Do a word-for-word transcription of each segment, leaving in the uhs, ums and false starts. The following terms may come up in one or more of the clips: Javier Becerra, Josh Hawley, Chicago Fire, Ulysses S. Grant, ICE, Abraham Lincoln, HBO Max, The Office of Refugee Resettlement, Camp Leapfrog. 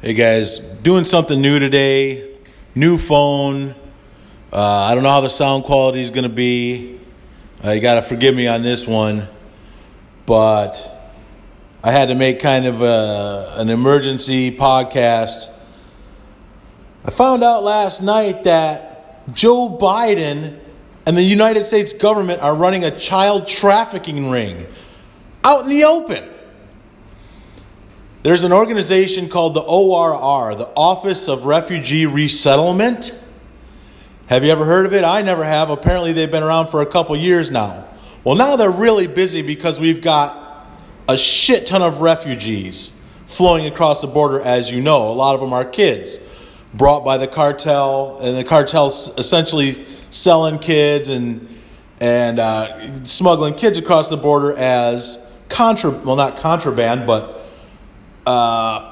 Hey guys, doing something new today, new phone, uh, I don't know how the sound quality is going to be, uh, you got to forgive me on this one, but I had to make kind of a, an emergency podcast. I found out last night that Joe Biden and the United States government are running a child trafficking ring out in the open. There's an organization called the O R R, the Office of Refugee Resettlement. Have you ever heard of it? I never have. Apparently they've been around for a couple years now. Well, now they're really busy because we've got a shit ton of refugees flowing across the border, as you know. A lot of them are kids brought by the cartel, and the cartel's essentially selling kids and and uh, smuggling kids across the border as contra well, not contraband, but Uh,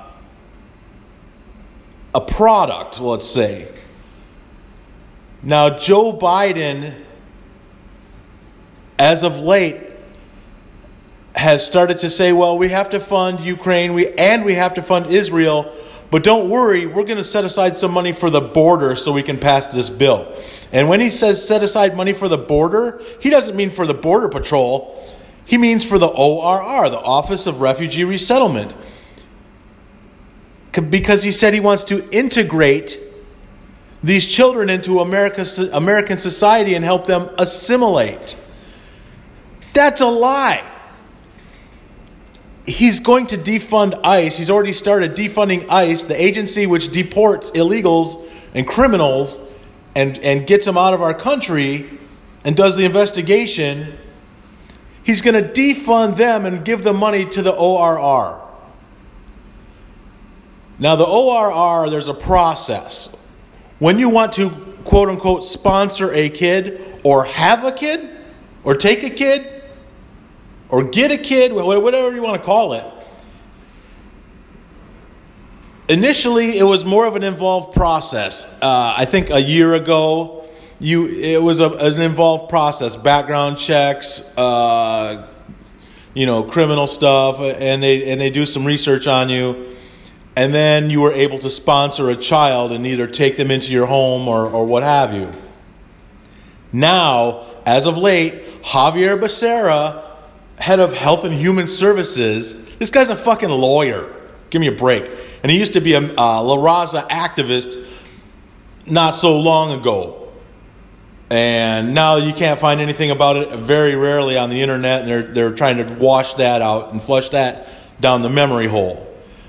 a product, let's say. Now, Joe Biden, as of late, has started to say, well, we have to fund Ukraine we, and we have to fund Israel, but don't worry, we're going to set aside some money for the border so we can pass this bill. And when he says set aside money for the border, he doesn't mean for the Border Patrol. He means for the O R R, the Office of Refugee Resettlement. Because he said he wants to integrate these children into America's, American society and help them assimilate. That's a lie. He's going to defund ICE. He's already started defunding ICE, the agency which deports illegals and criminals and, and gets them out of our country and does the investigation. He's going to defund them and give the money to the O R R. Now, the O R R, there's a process. When you want to, quote unquote, sponsor a kid or have a kid or take a kid or get a kid, whatever you want to call it. Initially, it was more of an involved process. Uh, I think a year ago, you it was a, an involved process, background checks, uh, you know, criminal stuff, and they and they do some research on you. And then you were able to sponsor a child and either take them into your home or, or what have you. Now, as of late, Javier Becerra, head of Health and Human Services, this guy's a fucking lawyer. Give me a break. And he used to be a uh, La Raza activist not so long ago. And now you can't find anything about it, very rarely, on the internet. And they're, they're trying to wash that out and flush that down the memory hole.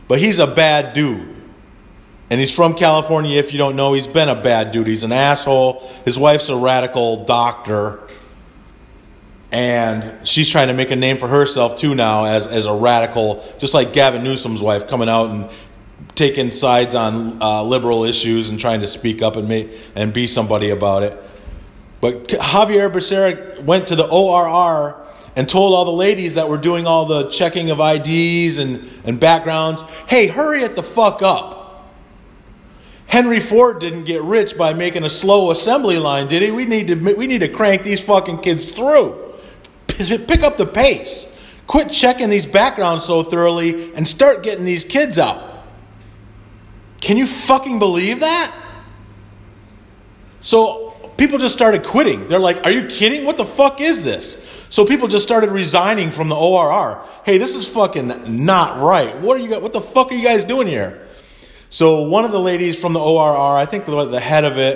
But he's a bad dude. And he's from California. If you don't know, he's been a bad dude. He's an asshole. His wife's a radical doctor. And she's trying to make a name for herself, too, now as, as a radical. Just like Gavin Newsom's wife, coming out and taking sides on uh, liberal issues and trying to speak up and, make, and be somebody about it. But Javier Becerra went to the O R R and told all the ladies that were doing all the checking of I Ds and, and backgrounds, hey, hurry it the fuck up. Henry Ford didn't get rich by making a slow assembly line, did he? We need to we need to crank these fucking kids through. Pick up the pace. Quit checking these backgrounds so thoroughly and start getting these kids out. Can you fucking believe that? So people just started quitting. They're like, are you kidding? What the fuck is this? So people just started resigning from the O R R. Hey, this is fucking not right. What are you? What the fuck are you guys doing here? So one of the ladies from the O R R, I think the head of it,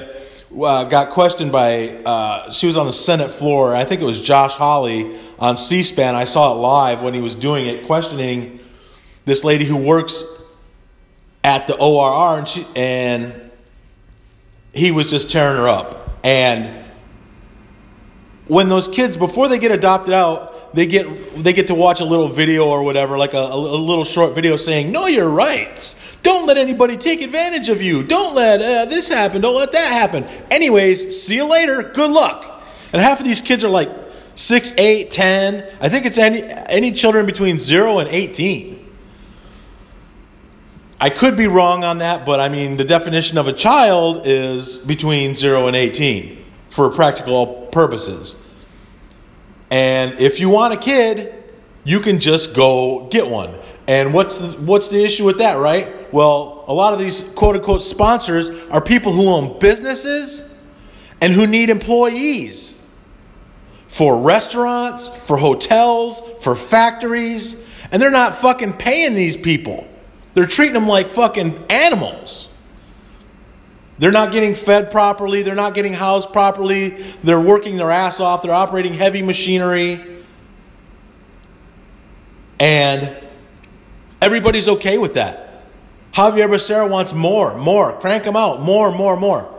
uh, got questioned by, uh, she was on the Senate floor. I think it was Josh Hawley on C-SPAN. I saw it live when he was doing it, questioning this lady who works at the O R R. And, she, and he was just tearing her up. And when those kids, before they get adopted out, they get they get to watch a little video or whatever, like a, a little short video saying, know your rights. Don't let anybody take advantage of you. Don't let uh, this happen. Don't let that happen. Anyways, see you later. Good luck. And half of these kids are like six, eight, ten. I think it's any any children between zero and eighteen. I could be wrong on that, but I mean, the definition of a child is between zero and eighteen. For practical purposes. And if you want a kid, you can just go get one. And what's the, what's the issue with that, right? well, a lot of these quote-unquote sponsors are people who own businesses and who need employees for restaurants, for hotels, for factories, and they're not fucking paying these people. They're treating them like fucking animals. They're not getting fed properly. They're not getting housed properly. They're working their ass off. They're operating heavy machinery. And everybody's okay with that. Javier Becerra wants more, more. Crank them out, more, more, more.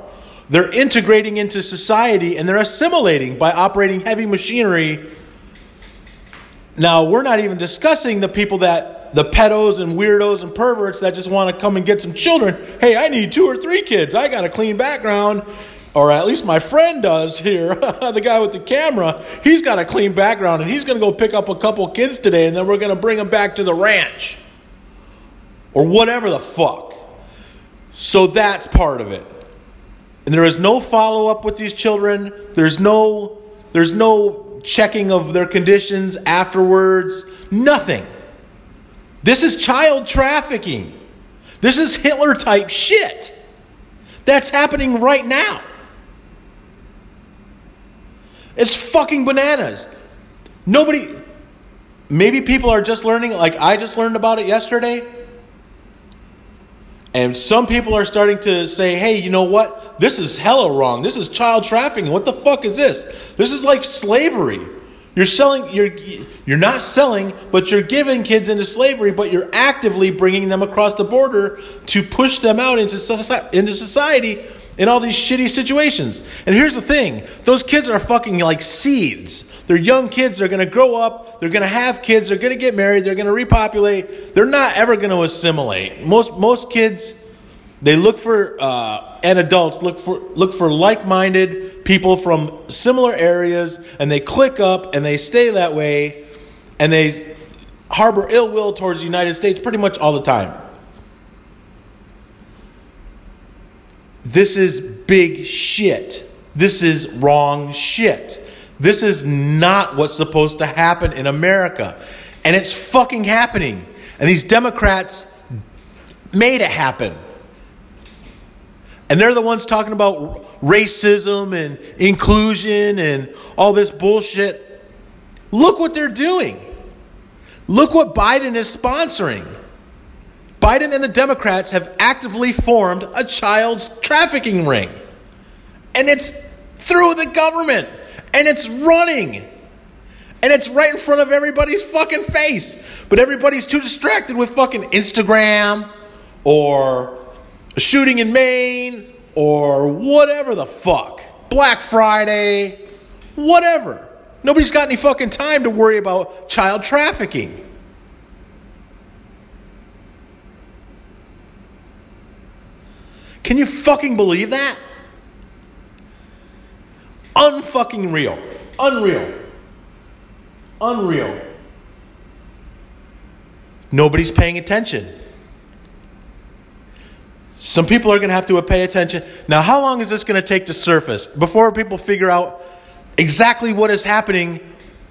They're integrating into society and they're assimilating by operating heavy machinery. Now, we're not even discussing the people that... the pedos and weirdos and perverts that just want to come and get some children. Hey, I need two or three kids. I got a clean background. Or at least my friend does here. The guy with the camera. He's got a clean background. And he's going to go pick up a couple kids today. And then we're going to bring them back to the ranch. Or whatever the fuck. So that's part of it. And there is no follow-up with these children. There's no, there's no checking of their conditions afterwards. Nothing. This is child trafficking. This is Hitler-type shit. That's happening right now. It's fucking bananas. Nobody, maybe people are just learning, like I just learned about it yesterday. And some people are starting to say, hey, you know what? This is hella wrong. This is child trafficking. What the fuck is this? This is like slavery. You're selling, you're, you're not selling, but you're giving kids into slavery, but you're actively bringing them across the border to push them out into society, into society in all these shitty situations. And here's the thing. Those kids are fucking like seeds. They're young kids. They're going to grow up. They're going to have kids. They're going to get married. They're going to repopulate. They're not ever going to assimilate. Most, most kids, they look for, uh, and adults look for, look for like-minded people from similar areas, and they click up and they stay that way, and they harbor ill will towards the United States pretty much all the time. This is big shit. This is wrong shit. This is not what's supposed to happen in America. And it's fucking happening. And these Democrats made it happen. And they're the ones talking about racism and inclusion and all this bullshit. Look what they're doing. Look what Biden is sponsoring. Biden and the Democrats have actively formed a child trafficking ring. And it's through the government. And it's running. And it's right in front of everybody's fucking face. But everybody's too distracted with fucking Instagram or a shooting in Maine, or whatever the fuck. Black Friday, whatever. Nobody's got any fucking time to worry about child trafficking. Can you fucking believe that? Unfucking real. Unreal. Unreal. Nobody's paying attention. Some people are going to have to pay attention. Now, how long is this going to take to surface before people figure out exactly what is happening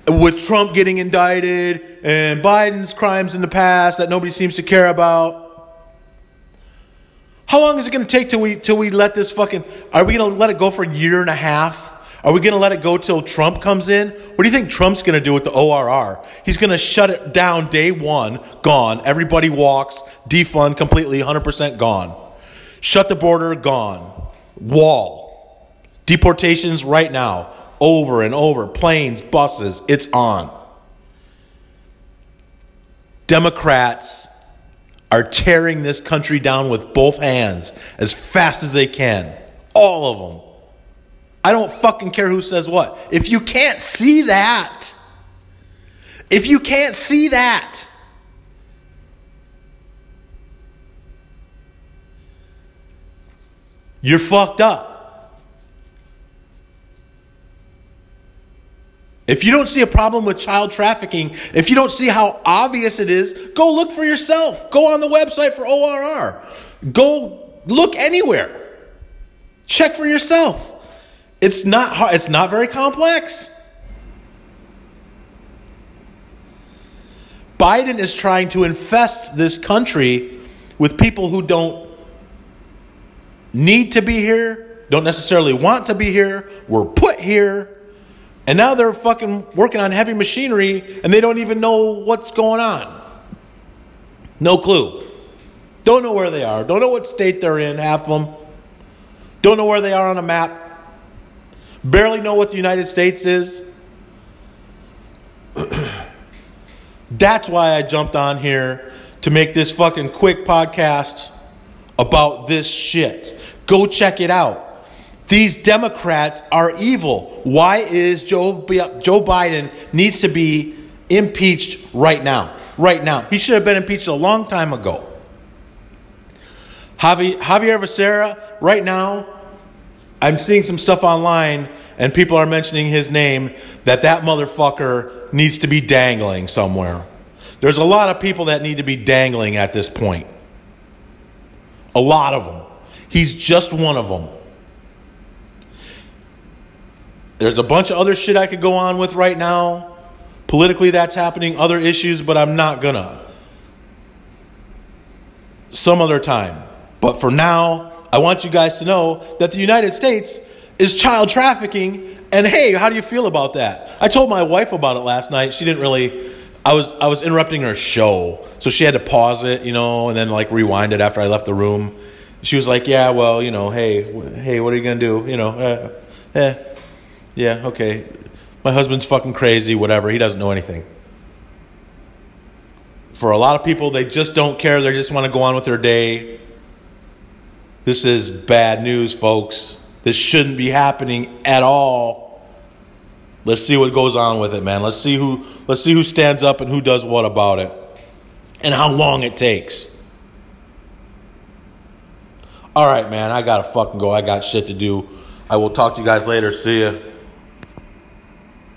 with Trump getting indicted and Biden's crimes in the past that nobody seems to care about? How long is it going to take till we till we let this fucking... Are we going to let it go for a year and a half? Are we going to let it go till Trump comes in? What do you think Trump's going to do with the O R R? He's going to shut it down day one, gone. Everybody walks, defund completely, one hundred percent gone. Shut the border, gone. Wall. Deportations right now. Over and over. Planes, buses, it's on. Democrats are tearing this country down with both hands as fast as they can. All of them. I don't fucking care who says what. If you can't see that, if you can't see that, you're fucked up. If you don't see a problem with child trafficking, if you don't see how obvious it is, go look for yourself. Go on the website for O R R. Go look anywhere. Check for yourself. It's not hard. It's not very complex. Biden is trying to infest this country with people who don't need to be here, don't necessarily want to be here, were put here, and now they're fucking working on heavy machinery and they don't even know what's going on. No clue. Don't know where they are. Don't know what state they're in, half of them. Don't know where they are on a map. Barely know what the United States is. That's why I jumped on here to make this fucking quick podcast about this shit. Go check it out. These Democrats are evil. Why is Joe Joe Biden needs to be impeached right now? Right now. He should have been impeached a long time ago. Javi, Javier Becerra, right now, I'm seeing some stuff online and people are mentioning his name, that that motherfucker needs to be dangling somewhere. There's a lot of people that need to be dangling at this point. A lot of them. He's just one of them. There's a bunch of other shit I could go on with right now. Politically, that's happening. Other issues, but I'm not gonna. Some other time. But for now, I want you guys to know that the United States is child trafficking. And hey, how do you feel about that? I told my wife about it last night. She didn't really... I was I was interrupting her show. So she had to pause it, you know, and then like rewind it after I left the room. She was like, yeah, well, you know, hey, w- hey, what are you going to do? You know, uh, eh, yeah, okay. My husband's fucking crazy, whatever. He doesn't know anything. For a lot of people, they just don't care. They just want to go on with their day. This is bad news, folks. This shouldn't be happening at all. Let's see what goes on with it, man. Let's see who let's see who stands up and who does what about it and how long it takes. All right, man, I got to fucking go. I got shit to do. I will talk to you guys later. See ya.